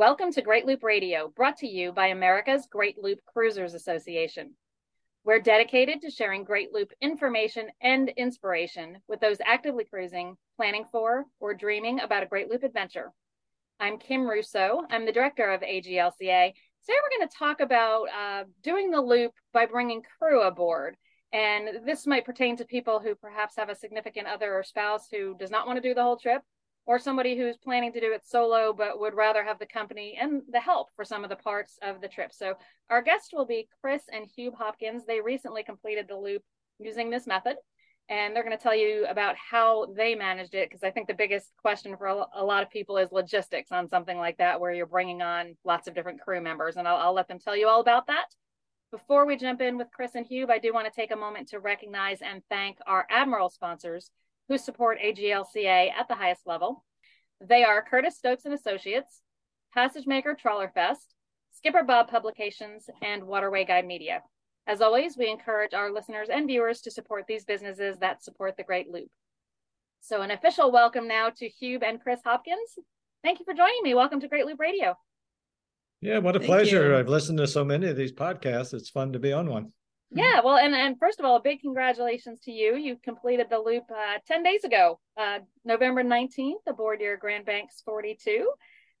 Welcome to Great Loop Radio, brought to you by America's Great Loop Cruisers Association. We're dedicated to sharing Great Loop information and inspiration with those actively cruising, planning for, or dreaming about a Great Loop adventure. I'm Kim Russo. I'm the director of AGLCA. Today we're going to talk about doing the loop by bringing crew aboard. And this might pertain to people who perhaps have a significant other or spouse who does not want to do the whole trip, or somebody who's planning to do it solo but would rather have the company and the help for some of the parts of the trip. So our guests will be Chris and Hube Hopkins. They recently completed the loop using this method, and they're going to tell you about how they managed it, because I think the biggest question for a lot of people is logistics on something like that, where you're bringing on lots of different crew members, and I'll let them tell you all about that. Before we jump in with Chris and Hube, I do want to take a moment to recognize and thank our Admiral sponsors who support AGLCA at the highest level. They are Curtis Stokes & Associates, Passage Maker Trawler Fest, Skipper Bob Publications, and Waterway Guide Media. As always, we encourage our listeners and viewers to support these businesses that support the Great Loop. So an official welcome now to Hube and Chris Hopkins. Thank you for joining me. Welcome to Great Loop Radio. Yeah, what a pleasure. I've listened to so many of these podcasts. It's fun to be on one. Yeah, well, and first of all, a big congratulations to you. You completed the loop 10 days ago, November 19th, aboard your Grand Banks 42.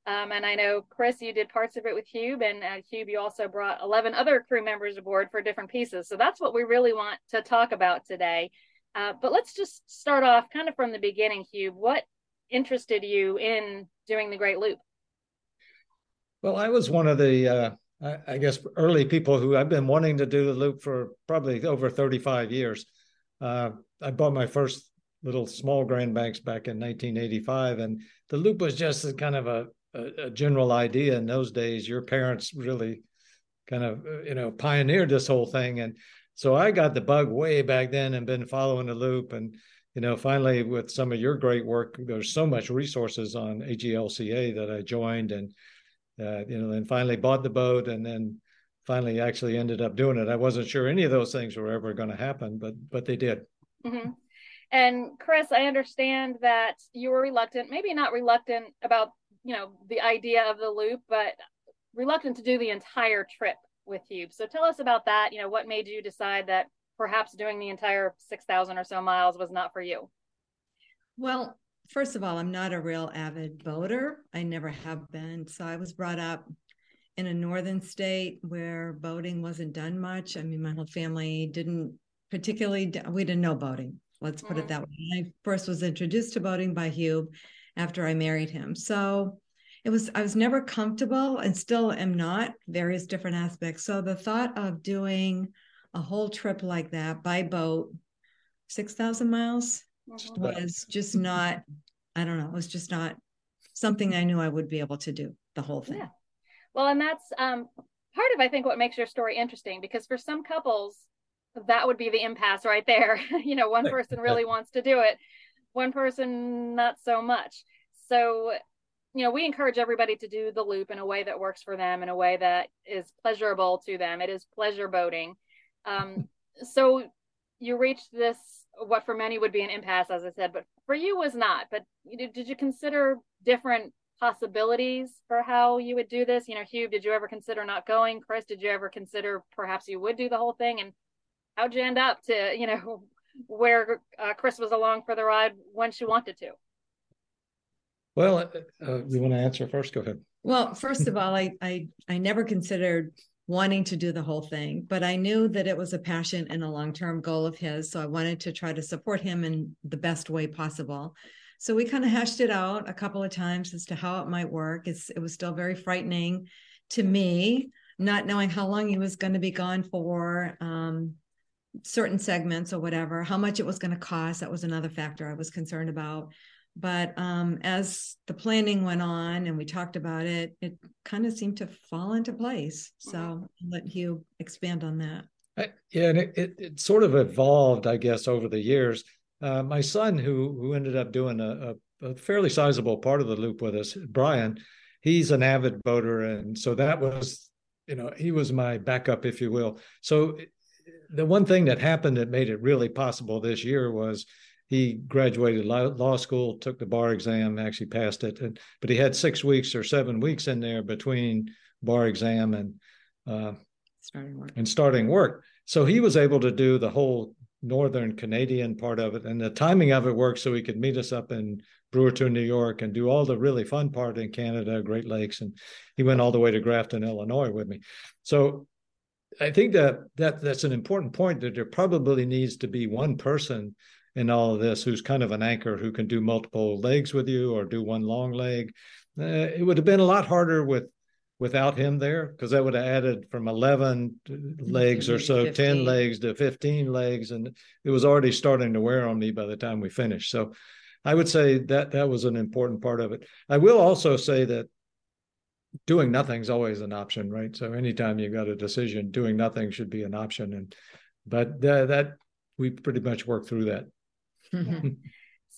And I know, Chris, you did parts of it with Hube, and Hube, you also brought 11 other crew members aboard for different pieces. So that's what we really want to talk about today. But let's just start off kind of from the beginning, Hube. What interested you in doing the Great Loop? Well, I was one of the... I guess early people who I've been wanting to do the loop for probably over 35 years. I bought my first little small Grand Banks back in 1985, and the loop was just a kind of a general idea in those days. Your parents really kind of, pioneered this whole thing. And so I got the bug way back then and been following the loop. And, finally, with some of your great work, there's so much resources on AGLCA that I joined, and and finally bought the boat, and then finally actually ended up doing it. I wasn't sure any of those things were ever going to happen, but they did. Mm-hmm. And Chris, I understand that you were reluctant, maybe not reluctant about, the idea of the loop, but reluctant to do the entire trip with Hube. So tell us about that. What made you decide that perhaps doing the entire 6,000 or so miles was not for you? Well, first of all, I'm not a real avid boater. I never have been. So I was brought up in a northern state where boating wasn't done much. I mean, my whole family we didn't know boating. Let's put it that way. I first was introduced to boating by Hube after I married him. So I was never comfortable and still am not, various different aspects. So the thought of doing a whole trip like that by boat, 6,000 miles, was just not, it was just not something I knew I would be able to do the whole thing. Yeah. Well, and that's part of, I think, what makes your story interesting, because for some couples, that would be the impasse right there. One person really wants to do it, one person not so much. So, we encourage everybody to do the loop in a way that works for them, in a way that is pleasurable to them. It is pleasure boating. So you reach this, what for many would be an impasse, as I said, but for you was not. But did you consider different possibilities for how you would do this? Hube, did you ever consider not going? Chris, did you ever consider perhaps you would do the whole thing? And how'd you end up to, where Chris was along for the ride when she wanted to? Well, you want to answer first? Go ahead. Well, first of all, I never considered wanting to do the whole thing, but I knew that it was a passion and a long-term goal of his. So I wanted to try to support him in the best way possible. So we kind of hashed it out a couple of times as to how it might work. It was still very frightening to me, not knowing how long he was going to be gone for, certain segments or whatever, how much it was going to cost. That was another factor I was concerned about. But as the planning went on and we talked about it, it kind of seemed to fall into place. So I'll let Hube expand on that. And it sort of evolved, I guess, over the years. My son, who ended up doing a fairly sizable part of the loop with us, Brian, he's an avid boater. And so that was, he was my backup, if you will. So the one thing that happened that made it really possible this year was He graduated law school, took the bar exam, actually passed it. But he had 6 weeks or 7 weeks in there between bar exam and starting work. So he was able to do the whole northern Canadian part of it. And the timing of it worked so he could meet us up in Brewerton, New York, and do all the really fun part in Canada, Great Lakes. And he went all the way to Grafton, Illinois with me. So I think that's an important point, that there probably needs to be one person in all of this who's kind of an anchor, who can do multiple legs with you or do one long leg. It would have been a lot harder without him there, because that would have added from 11 legs or so, 15. 10 legs to 15 legs. And it was already starting to wear on me by the time we finished. So I would say that was an important part of it. I will also say that doing nothing is always an option, right? So anytime you've got a decision, doing nothing should be an option. But we pretty much worked through that. Mm-hmm.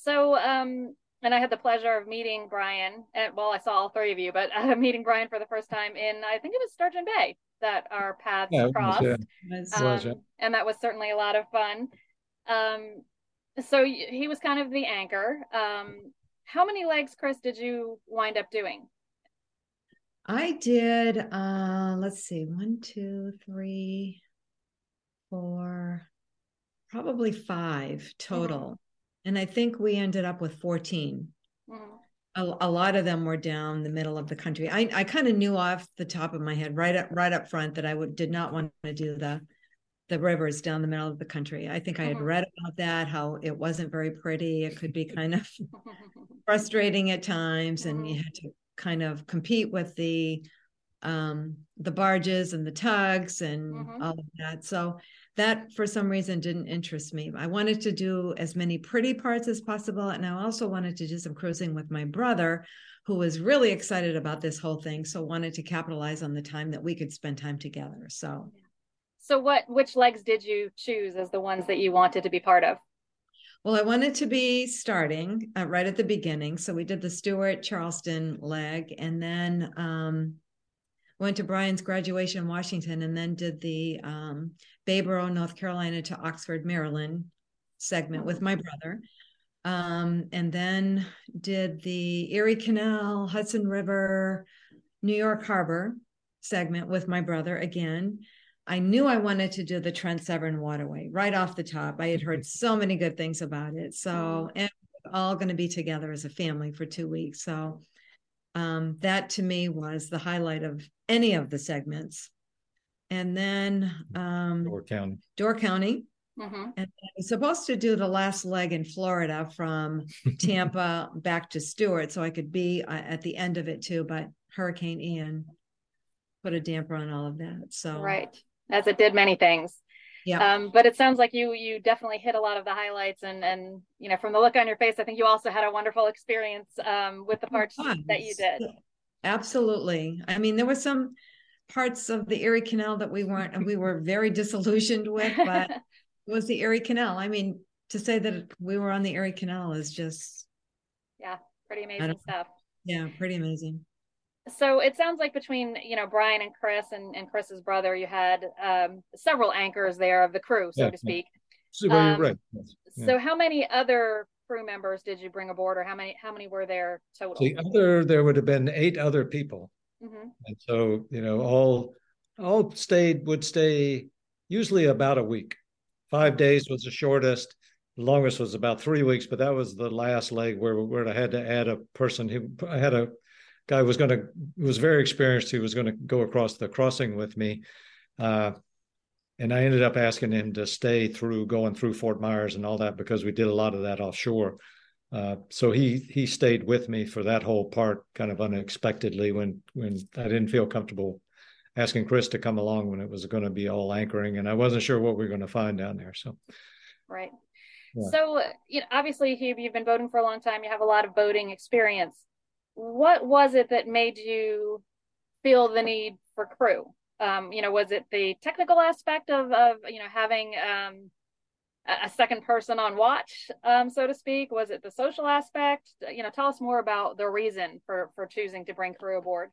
So, and I had the pleasure of meeting Brian. I saw all three of you, but meeting Brian for the first time in, I think it was Sturgeon Bay that our paths crossed. And that was certainly a lot of fun. So he was kind of the anchor. How many legs, Chris, did you wind up doing? I did, let's see, 1, 2, 3, 4, probably 5 total. Mm-hmm. And I think we ended up with 14. Mm-hmm. A lot of them were down the middle of the country. I kind of knew off the top of my head, right up front, that I did not want to do the rivers down the middle of the country. I think I had read about that, how it wasn't very pretty. It could be kind of frustrating at times, and you had to kind of compete with the barges and the tugs and all of that. So that, for some reason, didn't interest me. I wanted to do as many pretty parts as possible. And I also wanted to do some cruising with my brother, who was really excited about this whole thing. So wanted to capitalize on the time that we could spend time together. So which legs did you choose as the ones that you wanted to be part of? Well, I wanted to be starting right at the beginning. So we did the Stuart Charleston leg, and then went to Brian's graduation in Washington, and then did the Bayboro, North Carolina to Oxford, Maryland segment with my brother. And then did the Erie Canal, Hudson River, New York Harbor segment with my brother again. I knew I wanted to do the Trent Severn Waterway right off the top. I had heard so many good things about it. So, and we're all going to be together as a family for 2 weeks. So that to me was the highlight of any of the segments. And then Door County. Mm-hmm. And I was supposed to do the last leg in Florida from Tampa back to Stewart, so I could be at the end of it too. But Hurricane Ian put a damper on all of that. So right, as it did many things. Yeah. But it sounds like you definitely hit a lot of the highlights, and you know, from the look on your face, I think you also had a wonderful experience with the parts that you did. Absolutely. I mean, there were some parts of the Erie Canal that we were very disillusioned with, but it was the Erie Canal. I mean, to say that we were on the Erie Canal is just pretty amazing stuff. Yeah, pretty amazing. So it sounds like between, you know, Brian and Chris and Chris's brother, you had several anchors there of the crew, so to speak. So, you're right. Yes. So how many other crew members did you bring aboard, or how many were there total? There would have been 8 other people. Mm-hmm. And so, you know, all would stay usually about a week. 5 days was the shortest. The longest was about 3 weeks, but that was the last leg where I had to add a person guy was very experienced. He was going to go across the crossing with me. And I ended up asking him to stay going through Fort Myers and all that, because we did a lot of that offshore. So he stayed with me for that whole part, kind of unexpectedly, when I didn't feel comfortable asking Chris to come along when it was going to be all anchoring. And I wasn't sure what we were going to find down there. So, right. Yeah. So, you know, obviously you've been boating for a long time. You have a lot of boating experience. What was it that made you feel the need for crew? You know, was it the technical aspect of you know, having a second person on watch, so to speak? Was it the social aspect? You know, tell us more about the reason for choosing to bring crew aboard.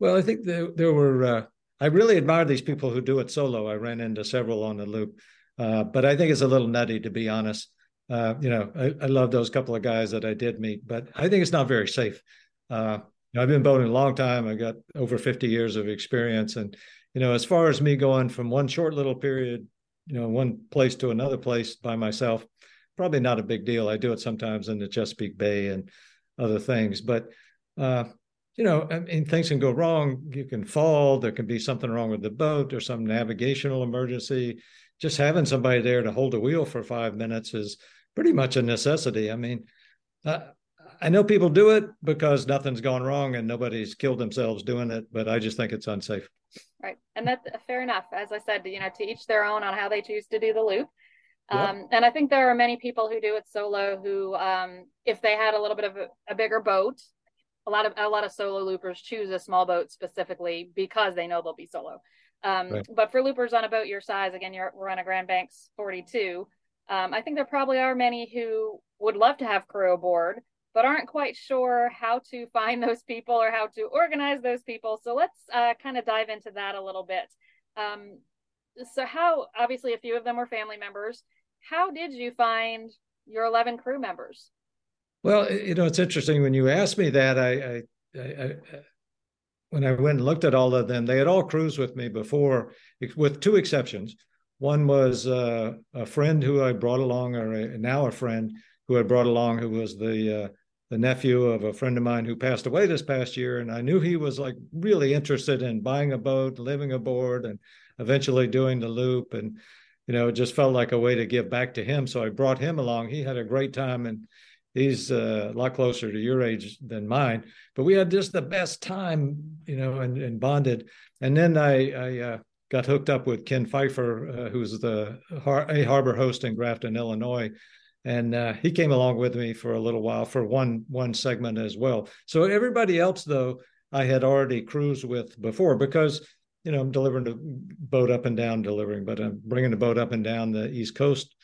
Well, I think there were, I really admire these people who do it solo. I ran into several on the loop, but I think it's a little nutty, to be honest. I love those couple of guys that I did meet, but I think it's not very safe. I've been boating a long time. I got over 50 years of experience. And, as far as me going from one short little period, one place to another place by myself, probably not a big deal. I do it sometimes in the Chesapeake Bay and other things. But, things can go wrong. You can fall. There can be something wrong with the boat or some navigational emergency. Just having somebody there to hold a wheel for 5 minutes is pretty much a necessity. I mean, I know people do it because nothing's gone wrong and nobody's killed themselves doing it, but I just think it's unsafe. Right. And that's fair enough. As I said, to each their own on how they choose to do the loop. Yep. And I think there are many people who do it solo who, if they had a little bit of a bigger boat, a lot of solo loopers choose a small boat specifically because they know they'll be solo. Right. But for loopers on a boat your size, again, we're on a Grand Banks 42. I think there probably are many who would love to have crew aboard, but aren't quite sure how to find those people or how to organize those people. So let's kind of dive into that a little bit. So how, obviously a few of them were family members. How did you find your 11 crew members? Well, it's interesting when you asked me that, I when I went and looked at all of them, they had all cruised with me before, with two exceptions. One was a friend who I brought along, who was the nephew of a friend of mine who passed away this past year. And I knew he was like really interested in buying a boat, living aboard, and eventually doing the loop. And, it just felt like a way to give back to him. So I brought him along. He had a great time, and he's a lot closer to your age than mine, but we had just the best time, and bonded. And then I got hooked up with Ken Pfeiffer, who's a harbor host in Grafton, Illinois. And he came along with me for a little while for one segment as well. So everybody else, though, I had already cruised with before because, I'm delivering the boat up and down, but I'm bringing the boat up and down the East Coast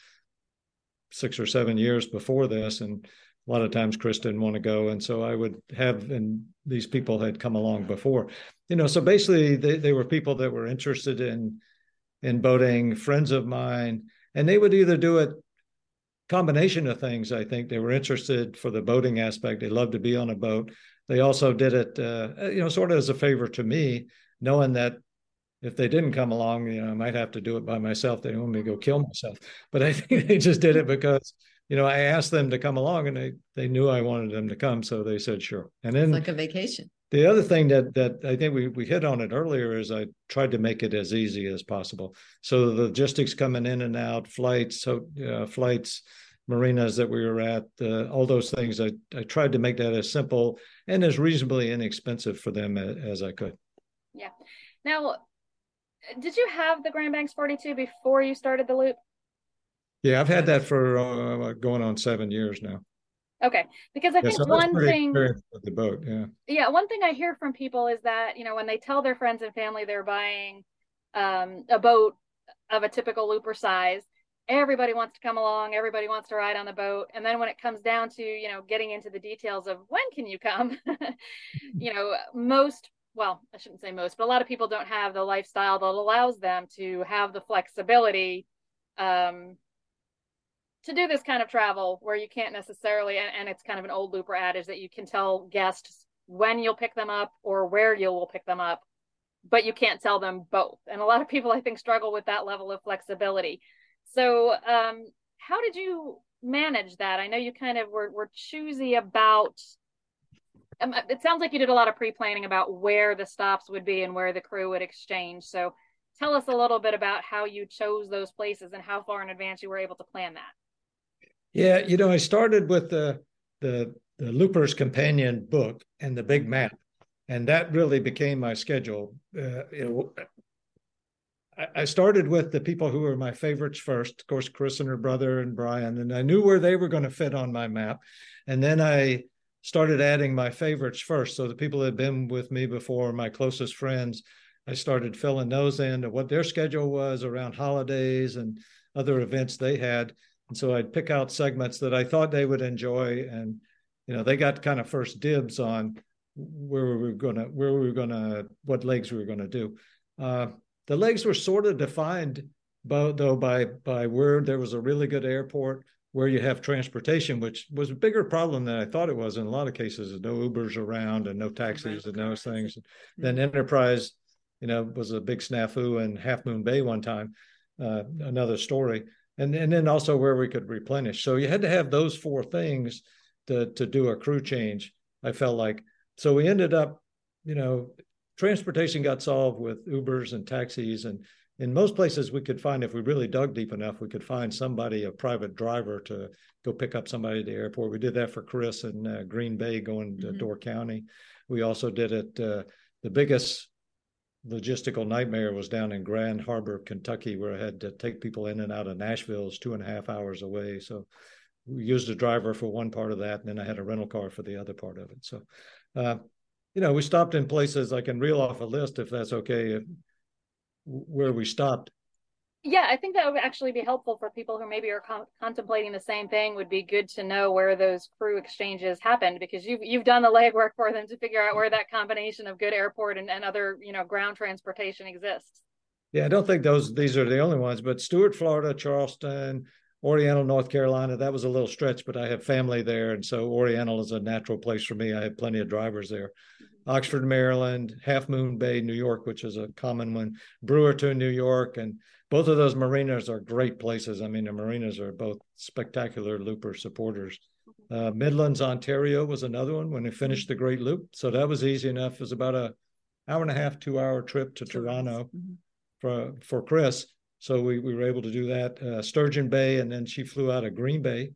6 or 7 years before this. And a lot of times Chris didn't want to go. And so I would have, and these people had come along before, so basically they were people that were interested in boating, friends of mine, and they would either do it combination of things. I think they were interested for the boating aspect. They loved to be on a boat. They also did it, sort of as a favor to me, knowing that if they didn't come along, I might have to do it by myself. They want me to go kill myself. But I think they just did it because, I asked them to come along and they knew I wanted them to come. So they said, sure. And then it's like a vacation. The other thing that I think we hit on it earlier is I tried to make it as easy as possible. So the logistics coming in and out, flights, marinas that we were at, all those things, I tried to make that as simple and as reasonably inexpensive for them as I could. Yeah. Now, did you have the Grand Banks 42 before you started the loop? Yeah, I've had that for going on 7 years now. Okay, because I think one thing with the boat, one thing I hear from people is that when they tell their friends and family they're buying a boat of a typical looper size, everybody wants to come along, everybody wants to ride on the boat, and then when it comes down to getting into the details of when can you come, I shouldn't say most, but a lot of people don't have the lifestyle that allows them to have the flexibility to do this kind of travel where you can't necessarily, and it's kind of an old looper adage that you can tell guests when you'll pick them up or where you'll pick them up, but you can't tell them both. And a lot of people, I think, struggle with that level of flexibility. So how did you manage that? I know you kind of were choosy about, it sounds like you did a lot of pre-planning about where the stops would be and where the crew would exchange. So tell us a little bit about how you chose those places and how far in advance you were able to plan that. Yeah, I started with the Looper's Companion book and the big map, and that really became my schedule. I started with the people who were my favorites first, of course, Chris and her brother and Brian, and I knew where they were going to fit on my map. And then I started adding my favorites first. So the people that had been with me before, my closest friends, I started filling those in to what their schedule was around holidays and other events they had. And so I'd pick out segments that I thought they would enjoy. And, they got kind of first dibs on what legs we were going to do. The legs were sort of defined, though, by where there was a really good airport, where you have transportation, which was a bigger problem than I thought it was in a lot of cases. No Ubers around and no taxis and those things. Then Enterprise, you know, was a big snafu in Half Moon Bay one time, another story. And then also where we could replenish. So you had to have those four things to do a crew change, I felt like. So we ended up, you know, transportation got solved with Ubers and taxis. And in most places we could find, if we really dug deep enough, we could find somebody, a private driver, to go pick up somebody at the airport. We did that for Chris in Green Bay going to Door County. We also did it. The biggest logistical nightmare was down in Grand Harbor, Kentucky, where I had to take people in and out of Nashville. It's 2.5 hours away. So we used a driver for one part of that, and then I had a rental car for the other part of it. So, you know, we stopped in places. I can reel off a list, if that's okay, where we stopped. Yeah, I think that would actually be helpful for people who maybe are contemplating the same thing. Would be good to know where those crew exchanges happened, because you've done the legwork for them to figure out where that combination of good airport and other, you know, ground transportation exists. Yeah, I don't think these are the only ones, but Stuart, Florida, Charleston, Oriental, North Carolina, that was a little stretch, but I have family there. And so Oriental is a natural place for me. I have plenty of drivers there. Oxford, Maryland, Half Moon Bay, New York, which is a common one, Brewerton, New York. And both of those marinas are great places. I mean, the marinas are both spectacular Looper supporters. Midlands, Ontario was another one when they finished the Great Loop. So that was easy enough. It was about an hour and a half, 2 hour trip to Toronto for Chris. So we were able to do that. Sturgeon Bay, and then she flew out of Green Bay.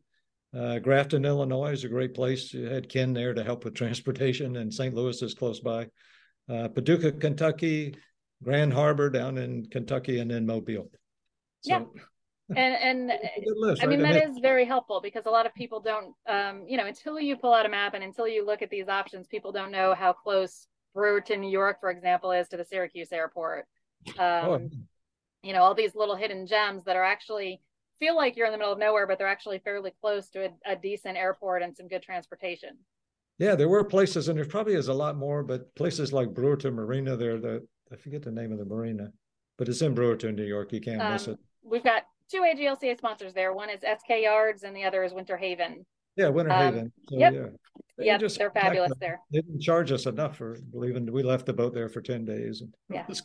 Grafton, Illinois is a great place. You had Ken there to help with transportation, and St. Louis is close by. Paducah, Kentucky, Grand Harbor down in Kentucky, and then Mobile. So, yeah. And list, I mean, right? That is very helpful, because a lot of people don't, you know, until you pull out a map and until you look at these options, people don't know how close Brewerton, New York, for example, is to the Syracuse airport. You know, all these little hidden gems that are actually feel like you're in the middle of nowhere, but they're actually fairly close to a decent airport and some good transportation. Yeah, there were places, and there probably is a lot more, but places like Brewerton Marina, I forget the name of the marina, but it's in Brewerton, New York. You can't miss it. We've got two AGLCA sponsors there. One is SK Yards, and the other is Winter Haven. Yeah, Winter Haven. So, yep. Yeah. They're fabulous there. They didn't charge us enough for leaving. We left the boat there for 10 days. And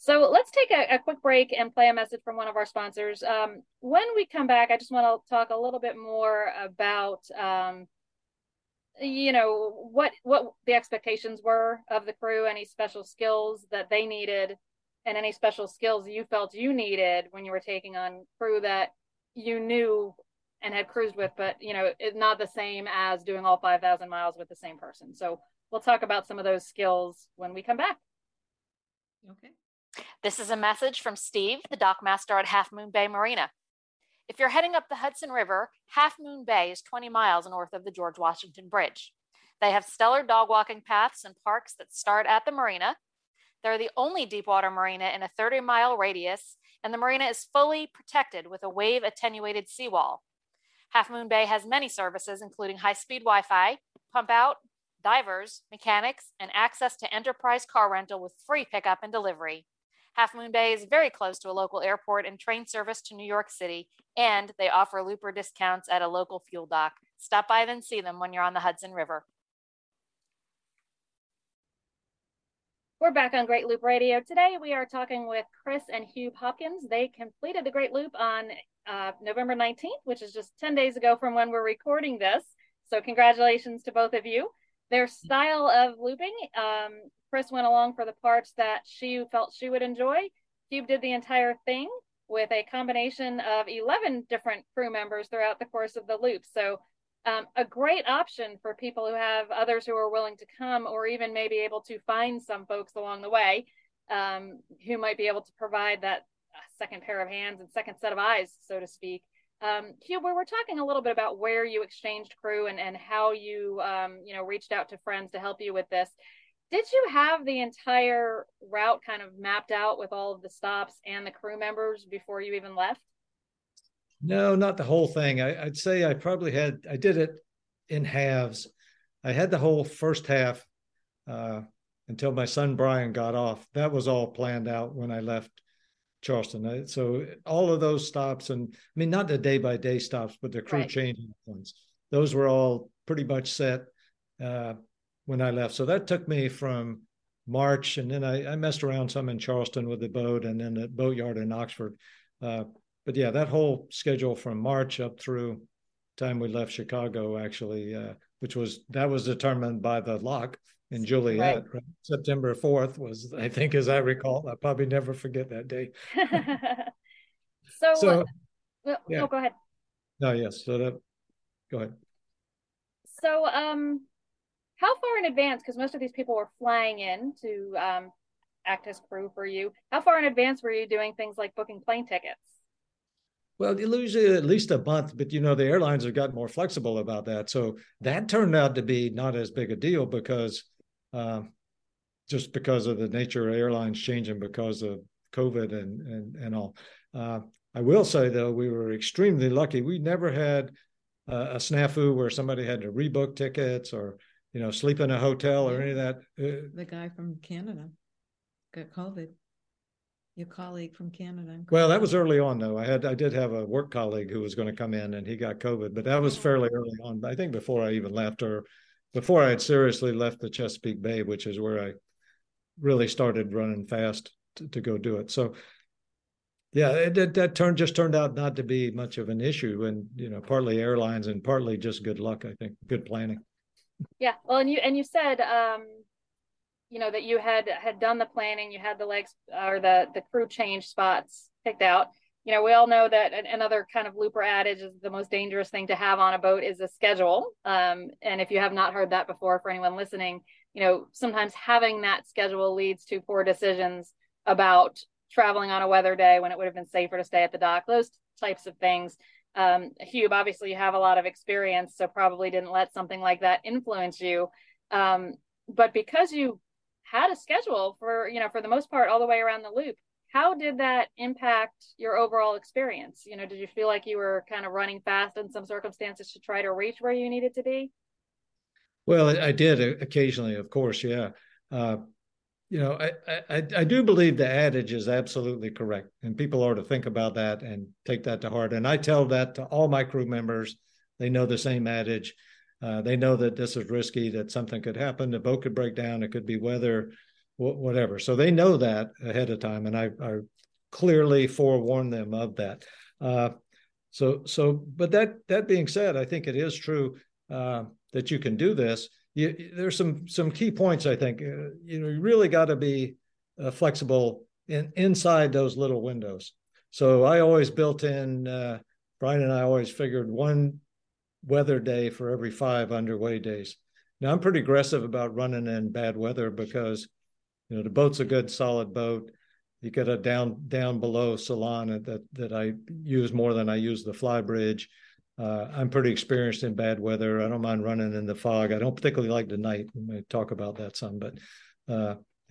So let's take a quick break and play a message from one of our sponsors. When we come back, I just want to talk a little bit more about, you know, what the expectations were of the crew, any special skills that they needed, and any special skills you felt you needed when you were taking on crew that you knew and had cruised with, but, you know, it's not the same as doing all 5,000 miles with the same person. So we'll talk about some of those skills when we come back. Okay. This is a message from Steve, the dockmaster at Half Moon Bay Marina. If you're heading up the Hudson River, Half Moon Bay is 20 miles north of the George Washington Bridge. They have stellar dog walking paths and parks that start at the marina. They're the only deepwater marina in a 30-mile radius, and the marina is fully protected with a wave-attenuated seawall. Half Moon Bay has many services, including high-speed Wi-Fi, pump-out, divers, mechanics, and access to Enterprise car rental with free pickup and delivery. Half Moon Bay is very close to a local airport and train service to New York City, and they offer Looper discounts at a local fuel dock. Stop by and see them when you're on the Hudson River. We're back on Great Loop Radio. Today we are talking with Chris and Hube Hopkins. They completed the Great Loop on November 19th, which is just 10 days ago from when we're recording this. So congratulations to both of you. Their style of looping, Chris went along for the parts that she felt she would enjoy. Hube did the entire thing with a combination of 11 different crew members throughout the course of the loop. So a great option for people who have others who are willing to come, or even maybe able to find some folks along the way who might be able to provide that second pair of hands and second set of eyes, so to speak. Hube, we were talking a little bit about where you exchanged crew and how you, you know, reached out to friends to help you with this. Did you have the entire route kind of mapped out with all of the stops and the crew members before you even left? No, not the whole thing. I'd say I probably had, I did it in halves. I had the whole first half until my son Brian got off. That was all planned out when I left Charleston. So all of those stops, and I mean, not the day-by-day stops, but the crew changing ones, those were all pretty much set when I left. So that took me from March, and then I messed around some in Charleston with the boat and then at Boatyard in Oxford. But yeah, that whole schedule from March up through time we left Chicago, actually, which was determined by the lock in Juliet. Right? September 4th was, I think, as I recall, I'll probably never forget that day. So, go ahead. No, yes. Go ahead. So, how far in advance, because most of these people were flying in to act as crew for you, how far in advance were you doing things like booking plane tickets? Well, usually at least a month, but you know, the airlines have gotten more flexible about that. So that turned out to be not as big a deal because just because of the nature of airlines changing because of COVID and all. I will say, though, we were extremely lucky. We never had a snafu where somebody had to rebook tickets or, you know, sleep in a hotel or any of that. The guy from Canada got COVID. Your colleague from Canada. Well, that was early on, though. I did have a work colleague who was going to come in, and he got COVID, but that was fairly early on. I think before I even left, or before I had seriously left the Chesapeake Bay, which is where I really started running fast to go do it. So, yeah, that turned out not to be much of an issue, and you know, partly airlines and partly just good luck. I think good planning. Yeah. Well, and you said. You know, that you had done the planning, you had the legs or the crew change spots picked out. You know, we all know that another kind of looper adage is the most dangerous thing to have on a boat is a schedule. And if you have not heard that before, for anyone listening, you know, sometimes having that schedule leads to poor decisions about traveling on a weather day when it would have been safer to stay at the dock, those types of things. Hube, obviously you have a lot of experience, so probably didn't let something like that influence you. But because you had a schedule for, you know, for the most part, all the way around the loop, how did that impact your overall experience? You know, did you feel like you were kind of running fast in some circumstances to try to reach where you needed to be? Well, I did occasionally, of course. Yeah. You know, I do believe the adage is absolutely correct, and people are to think about that and take that to heart. And I tell that to all my crew members. They know the same adage. They know that this is risky, that something could happen, the boat could break down, it could be weather, whatever. So they know that ahead of time, and I clearly forewarned them of that. But that being said, I think it is true that you can do this. There's some key points, I think. You know, you really got to be flexible inside those little windows. So I always built in, Brian and I always figured one weather day for every 5 underway days. Now, I'm pretty aggressive about running in bad weather because, you know, the boat's a good solid boat. You get a down below salon that I use more than I use the fly bridge. I'm pretty experienced in bad weather. I don't mind running in the fog. I don't particularly like the night. We may talk about that some, but, you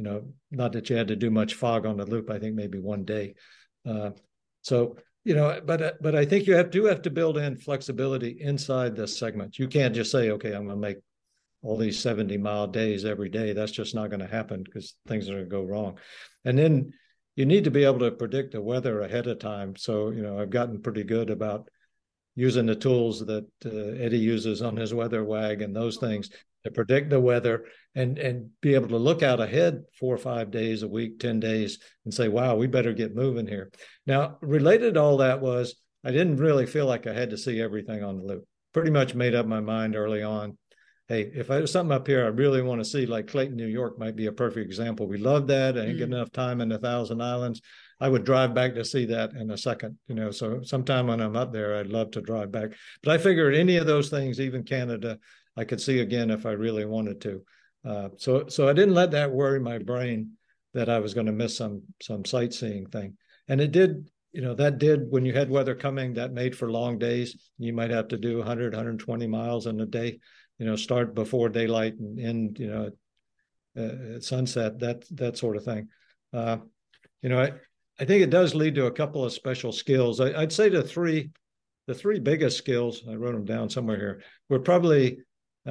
know, not that you had to do much fog on the loop. I think maybe one day. You know, but I think you have to build in flexibility inside this segment. You can't just say, okay, I'm going to make all these 70-mile days every day. That's just not going to happen because things are going to go wrong. And then you need to be able to predict the weather ahead of time. So, you know, I've gotten pretty good about using the tools that Eddie uses on his weather wag and those things to predict the weather and be able to look out ahead 4 or 5 days a week, 10 days, and say, wow, we better get moving here. Now, related to all that was I didn't really feel like I had to see everything on the loop. Pretty much made up my mind early on. Hey, if there's something up here I really want to see, like Clayton, New York might be a perfect example. We love that. I didn't get enough time in the Thousand Islands. I would drive back to see that in a second, you know, so sometime when I'm up there, I'd love to drive back. But I figured any of those things, even Canada, I could see again if I really wanted to. So I didn't let that worry my brain that I was going to miss some sightseeing thing. And it did, you know, that did, when you had weather coming, that made for long days. You might have to do 100, 120 miles in a day, you know, start before daylight and end, you know, at sunset, that sort of thing. You know, I think it does lead to a couple of special skills. I'd say the three biggest skills, I wrote them down somewhere here, were probably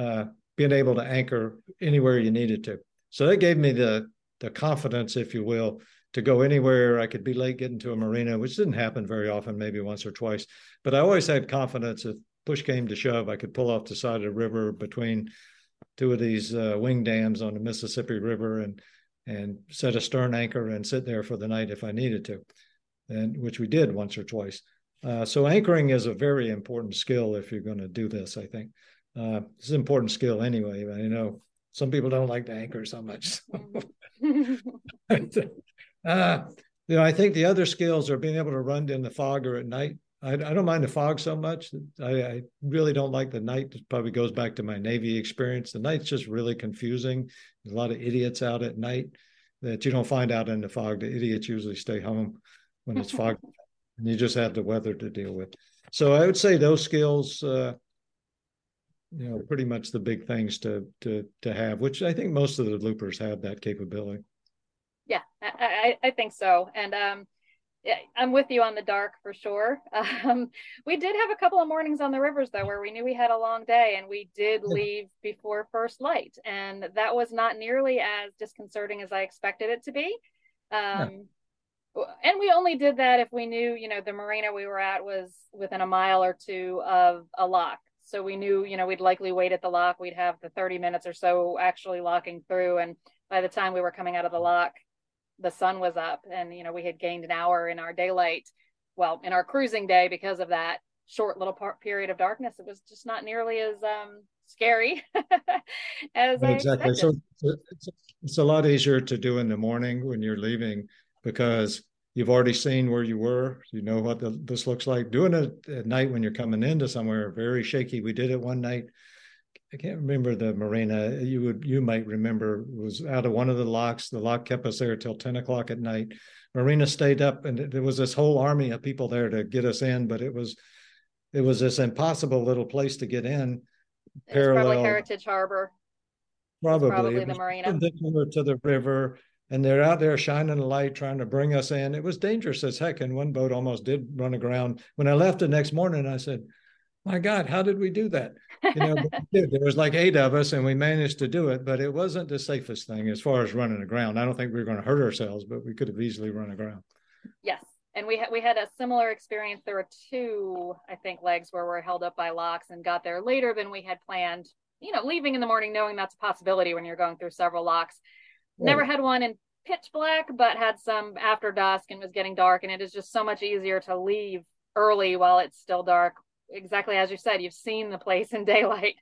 being able to anchor anywhere you needed to. So that gave me the confidence, if you will, to go anywhere. I could be late getting to a marina, which didn't happen very often, maybe once or twice. But I always had confidence if push came to shove, I could pull off the side of the river between two of these wing dams on the Mississippi River and set a stern anchor and sit there for the night if I needed to, and which we did once or twice. So anchoring is a very important skill if you're going to do this, I think. It's an important skill anyway. But, you know, some people don't like to anchor so much. So. You know, I think the other skills are being able to run in the fog or at night. I don't mind the fog so much. I really don't like the night. It probably goes back to my Navy experience. The night's just really confusing. There's a lot of idiots out at night that you don't find out in the fog. The idiots usually stay home when it's foggy, and you just have the weather to deal with. So I would say those skills, you know, pretty much the big things to have, which I think most of the loopers have that capability. Yeah, I think so. And I'm with you on the dark for sure. We did have a couple of mornings on the rivers though, where we knew we had a long day and we did leave before first light. And that was not nearly as disconcerting as I expected it to be. And we only did that if we knew, you know, the marina we were at was within a mile or two of a lock. So we knew, you know, we'd likely wait at the lock. We'd have the 30 minutes or so actually locking through. And by the time we were coming out of the lock, the sun was up and, you know, we had gained an hour in our daylight, well, in our cruising day because of that short little period of darkness. It was just not nearly as scary as I expected. So it's a lot easier to do in the morning when you're leaving because you've already seen where you were. You know what this looks like. Doing it at night when you're coming into somewhere, very shaky. We did it one night. I can't remember the marina. You might remember it was out of one of the locks. The lock kept us there till 10 o'clock at night. Marina stayed up, and there was this whole army of people there to get us in, but it was this impossible little place to get in. Parallel, probably Heritage Harbor. Probably the marina. To the river, and they're out there shining a light, trying to bring us in. It was dangerous as heck, and one boat almost did run aground. When I left the next morning, I said, my God, how did we do that? You know, there was like 8 of us and we managed to do it, but it wasn't the safest thing as far as running aground. I don't think we were going to hurt ourselves, but we could have easily run aground. Yes. And we had a similar experience. There were 2, I think, legs where we're held up by locks and got there later than we had planned, you know, leaving in the morning, knowing that's a possibility when you're going through several locks. Never had one in pitch black, but had some after dusk and was getting dark. And it is just so much easier to leave early while it's still dark. Exactly as you said, you've seen the place in daylight,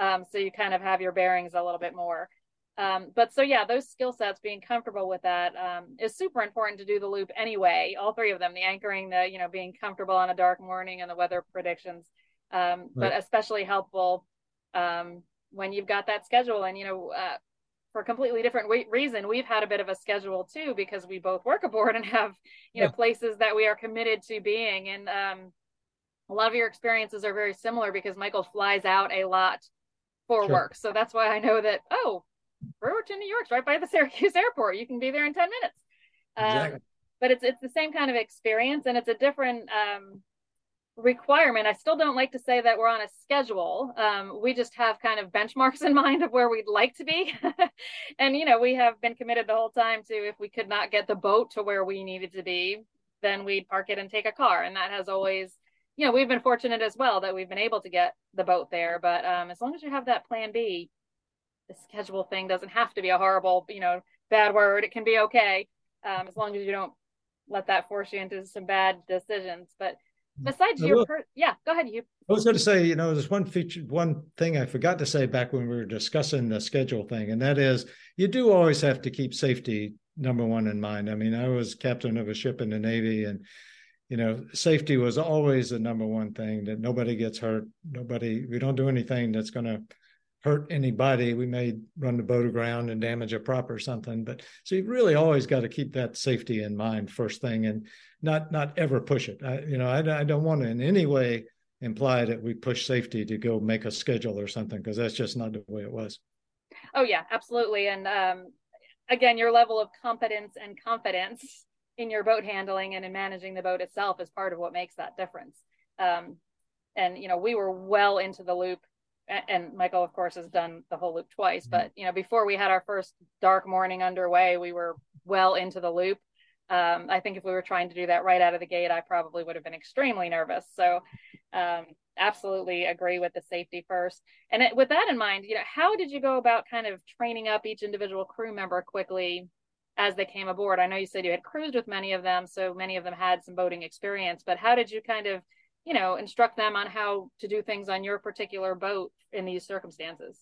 so you kind of have your bearings a little bit more. But so yeah, those skill sets, being comfortable with that is super important to do the loop anyway. All 3 of them: the anchoring, the being comfortable on a dark morning, and the weather predictions. But especially helpful when you've got that schedule. And for a completely different reason, we've had a bit of a schedule too because we both work aboard and have places that we are committed to being and. A lot of your experiences are very similar because Michael flies out a lot for work. So that's why I know that, Brewerton, New York's right by the Syracuse airport. You can be there in 10 minutes. Exactly. But it's the same kind of experience and it's a different requirement. I still don't like to say that we're on a schedule. We just have kind of benchmarks in mind of where we'd like to be. And, we have been committed the whole time to if we could not get the boat to where we needed to be, then we'd park it and take a car. And that has always... we've been fortunate as well that we've been able to get the boat there. But as long as you have that plan B, the schedule thing doesn't have to be a horrible, bad word. It can be okay. As long as you don't let that force you into some bad decisions. But besides go ahead, Hube. I was going to say, there's one thing I forgot to say back when we were discussing the schedule thing. And that is you do always have to keep safety number one in mind. I mean, I was captain of a ship in the Navy and, safety was always the number one thing, that nobody gets hurt. We don't do anything that's going to hurt anybody. We may run the boat aground and damage a prop or something, but so you really always got to keep that safety in mind first thing and not ever push it. I don't want to in any way imply that we push safety to go make a schedule or something, because that's just not the way it was. Oh yeah, absolutely. And again, your level of competence and confidence in your boat handling and in managing the boat itself is part of what makes that difference. And we were well into the loop and Michael of course has done the whole loop twice, but before we had our first dark morning underway, we were well into the loop. I think if we were trying to do that right out of the gate, I probably would have been extremely nervous. So absolutely agree with the safety first. And with that in mind, you know, how did you go about kind of training up each individual crew member quickly as they came aboard? I know you said you had cruised with many of them, so many of them had some boating experience, but how did you kind of, you know, instruct them on how to do things on your particular boat in these circumstances?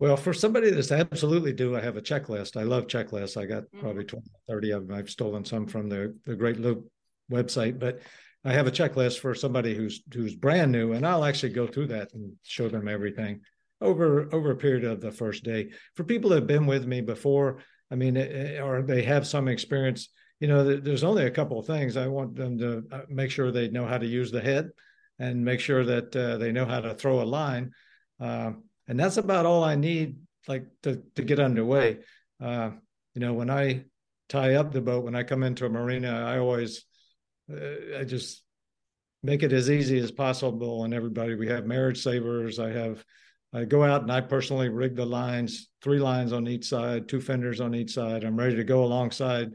Well, for somebody that's absolutely due, I have a checklist. I love checklists. I got probably 20, 30 of them. I've stolen some from the Great Loop website, but I have a checklist for somebody who's brand new, and I'll actually go through that and show them everything over a period of the first day. For people that have been with me before, I mean, or they have some experience, you know, there's only a couple of things. I want them to make sure they know how to use the head and make sure that they know how to throw a line. And that's about all I need, like to get underway. You know, when I tie up the boat, when I come into a marina, I always, I just make it as easy as possible. And everybody, we have marriage savers. I go out and I personally rig the lines, 3 lines on each side, 2 fenders on each side. I'm ready to go alongside,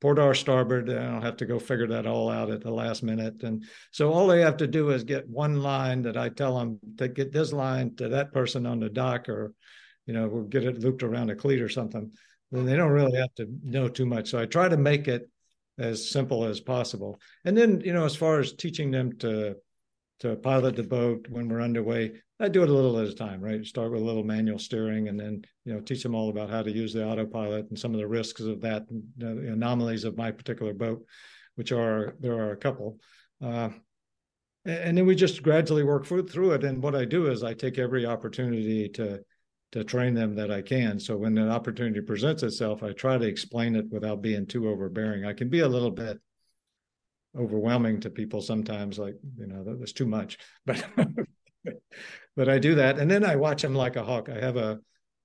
port or starboard. I don't have to go figure that all out at the last minute. And so all they have to do is get one line that I tell them to get this line to that person on the dock, or, you know, we'll get it looped around a cleat or something. Then they don't really have to know too much. So I try to make it as simple as possible. And then, you know, as far as teaching them to pilot the boat when we're underway, I do it a little at a time, right? Start with a little manual steering, and then, you know, teach them all about how to use the autopilot and some of the risks of that, the anomalies of my particular boat, which are, there are a couple. And then we just gradually work through it. And what I do is I take every opportunity to train them that I can. So when an opportunity presents itself, I try to explain it without being too overbearing. I can be a little bit overwhelming to people sometimes, like, you know, that was too much, but but I do that, and then I watch them like a hawk. I have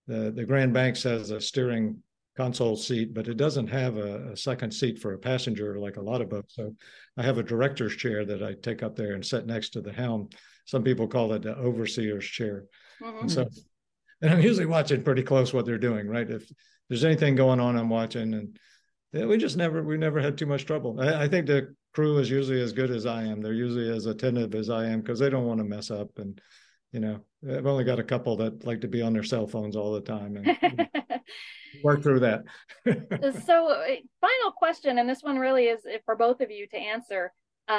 the Grand Banks has a steering console seat, but it doesn't have a second seat for a passenger like a lot of boats. So I have a director's chair that I take up there and sit next to the helm. Some people call it the overseer's chair. Mm-hmm. And I'm usually watching pretty close what they're doing, right? If there's anything going on, I'm watching, and we never had too much trouble. I think the crew is usually as good as I am. They're usually as attentive as I am because they don't want to mess up. And, you know, I've only got a couple that like to be on their cell phones all the time, and work through that. So final question, and this one really is for both of you to answer. You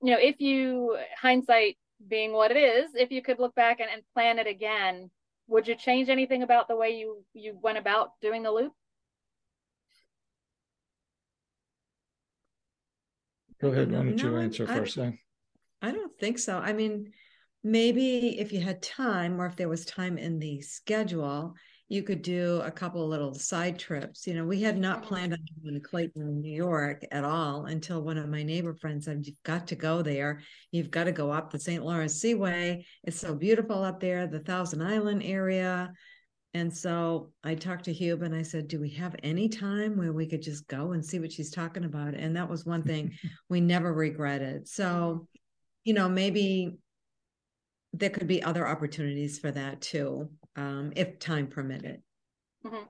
know, if you, hindsight being what it is, if you could look back and plan it again, would you change anything about the way you went about doing the loop? Go ahead. Why don't you answer first then? I don't think so. I mean, maybe if you had time, or if there was time in the schedule, you could do a couple of little side trips. You know, we had not planned on going to Clayton in New York at all until one of my neighbor friends said, "You've got to go there. You've got to go up the St. Lawrence Seaway. It's so beautiful up there, the Thousand Island area." And so I talked to Hube and I said, "Do we have any time where we could just go and see what she's talking about?" And that was one thing we never regretted. So, you know, maybe there could be other opportunities for that too, if time permitted. Mm-hmm.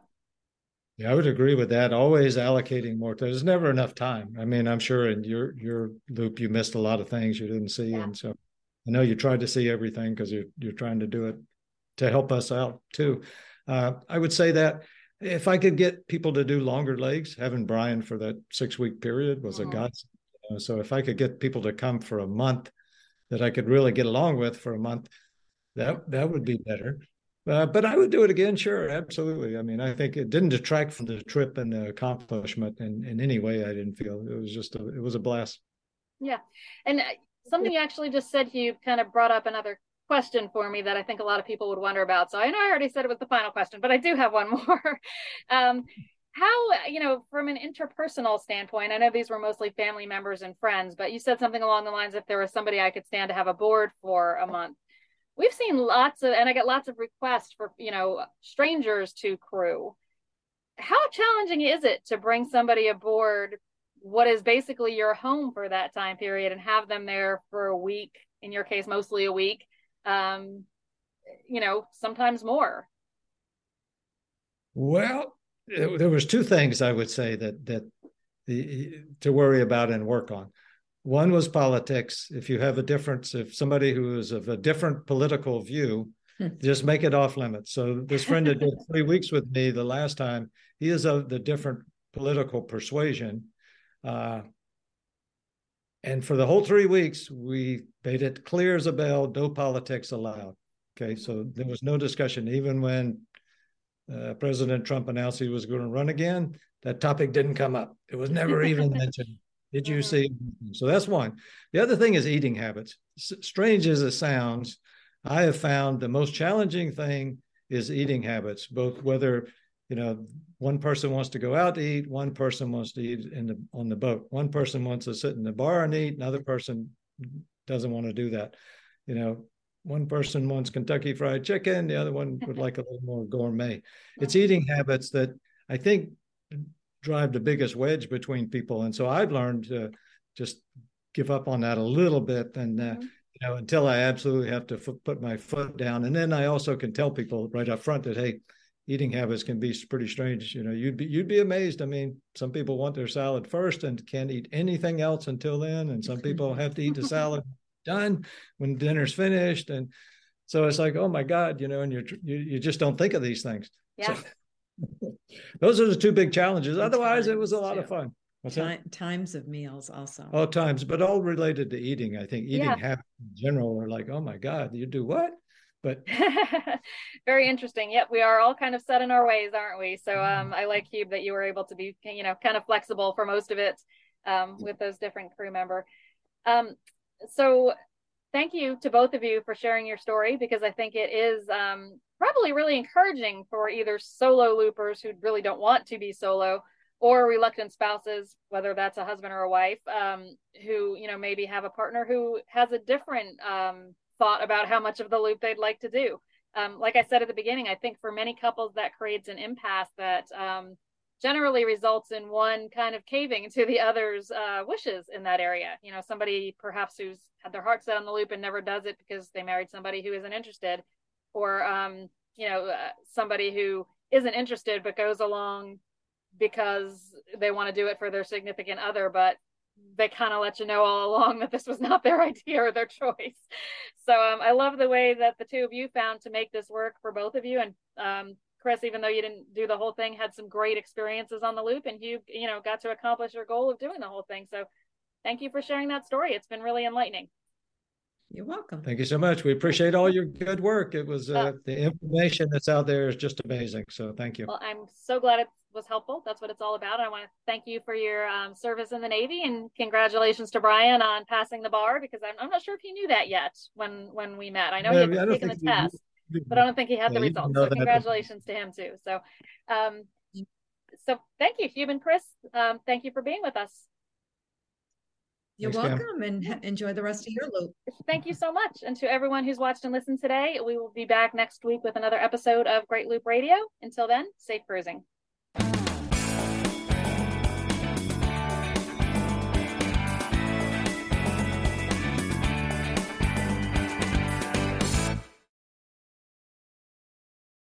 Yeah, I would agree with that. Always allocating more. There's never enough time. I mean, I'm sure in your loop, you missed a lot of things you didn't see. Yeah. And so I know you tried to see everything because you're trying to do it to help us out too. I would say that if I could get people to do longer legs, having Brian for that 6-week period was a godsend. You know, so if I could get people to come for a month that I could really get along with for a month, that would be better. But I would do it again. Sure. Absolutely. I mean, I think it didn't detract from the trip and the accomplishment in any way. I didn't feel it was it was a blast. Yeah. And something you actually just said, Hube, kind of brought up another question for me that I think a lot of people would wonder about. So I know I already said it was the final question, but I do have one more. How, you know, from an interpersonal standpoint, I know these were mostly family members and friends, but you said something along the lines, if there was somebody I could stand to have aboard for a month. We've seen I get lots of requests for, you know, strangers to crew. How challenging is it to bring somebody aboard what is basically your home for that time period and have them there for a week, in your case, mostly a week, you know, sometimes more? Well, there was 2 things I would say that to worry about and work on. One was politics. If you have a difference, if somebody who is of a different political view, just make it off limits. So this friend that did 3 weeks with me the last time, he is of the different political persuasion. And for the whole 3 weeks, we made it clear as a bell, no politics allowed. Okay, so there was no discussion. Even when President Trump announced he was going to run again, that topic didn't come up. It was never even mentioned. Did you see? So that's one. The other thing is eating habits. Strange as it sounds, I have found the most challenging thing is eating habits, both whether, you know, one person wants to go out to eat, one person wants to eat on the boat, one person wants to sit in the bar and eat, another person doesn't want to do that. You know, one person wants Kentucky Fried Chicken, the other one would like a little more gourmet. It's eating habits that I think drive the biggest wedge between people. And so I've learned to just give up on that a little bit and you know, until I absolutely have to put my foot down. And then I also can tell people right up front that, hey, eating habits can be pretty strange. You know, you'd be amazed. I mean, some people want their salad first and can't eat anything else until then. And some people have to eat the salad done when dinner's finished. And so it's like, oh my God, you know, and you just don't think of these things. Yeah. So, those are the two big challenges. Otherwise, it was a lot of fun. Times of meals also. Oh, times, but all related to eating. I think eating habits in general are like, oh my God, you do what? But very interesting. Yep. We are all kind of set in our ways, aren't we? So I like Hube that you were able to be, you know, kind of flexible for most of it with those different crew member. So thank you to both of you for sharing your story, because I think it is probably really encouraging for either solo loopers who really don't want to be solo, or reluctant spouses, whether that's a husband or a wife, who, you know, maybe have a partner who has a different thought about how much of the loop they'd like to do. Like I said at the beginning, I think for many couples that creates an impasse that generally results in one kind of caving to the other's wishes in that area. You know, somebody perhaps who's had their heart set on the loop and never does it because they married somebody who isn't interested, or, you know, somebody who isn't interested but goes along because they want to do it for their significant other, but they kind of let you know all along that this was not their idea or their choice. So I love the way that the two of you found to make this work for both of you. And Chris, even though you didn't do the whole thing, had some great experiences on the loop, and you know, got to accomplish your goal of doing the whole thing. So thank you for sharing that story. It's been really enlightening. You're welcome. Thank you so much. We appreciate all your good work. It was the information that's out there is just amazing. So thank you. Well, I'm so glad it was helpful. That's what it's all about. I want to thank you for your service in the Navy, and congratulations to Brian on passing the bar, because I'm not sure if he knew that yet when we met. I know he had taken the test, but I don't think he had the results. So congratulations to him too. So, so thank you, Hube and Chris. Thank you for being with us. You're welcome, and enjoy the rest of your loop. Thank you so much. And to everyone who's watched and listened today, we will be back next week with another episode of Great Loop Radio. Until then, safe cruising.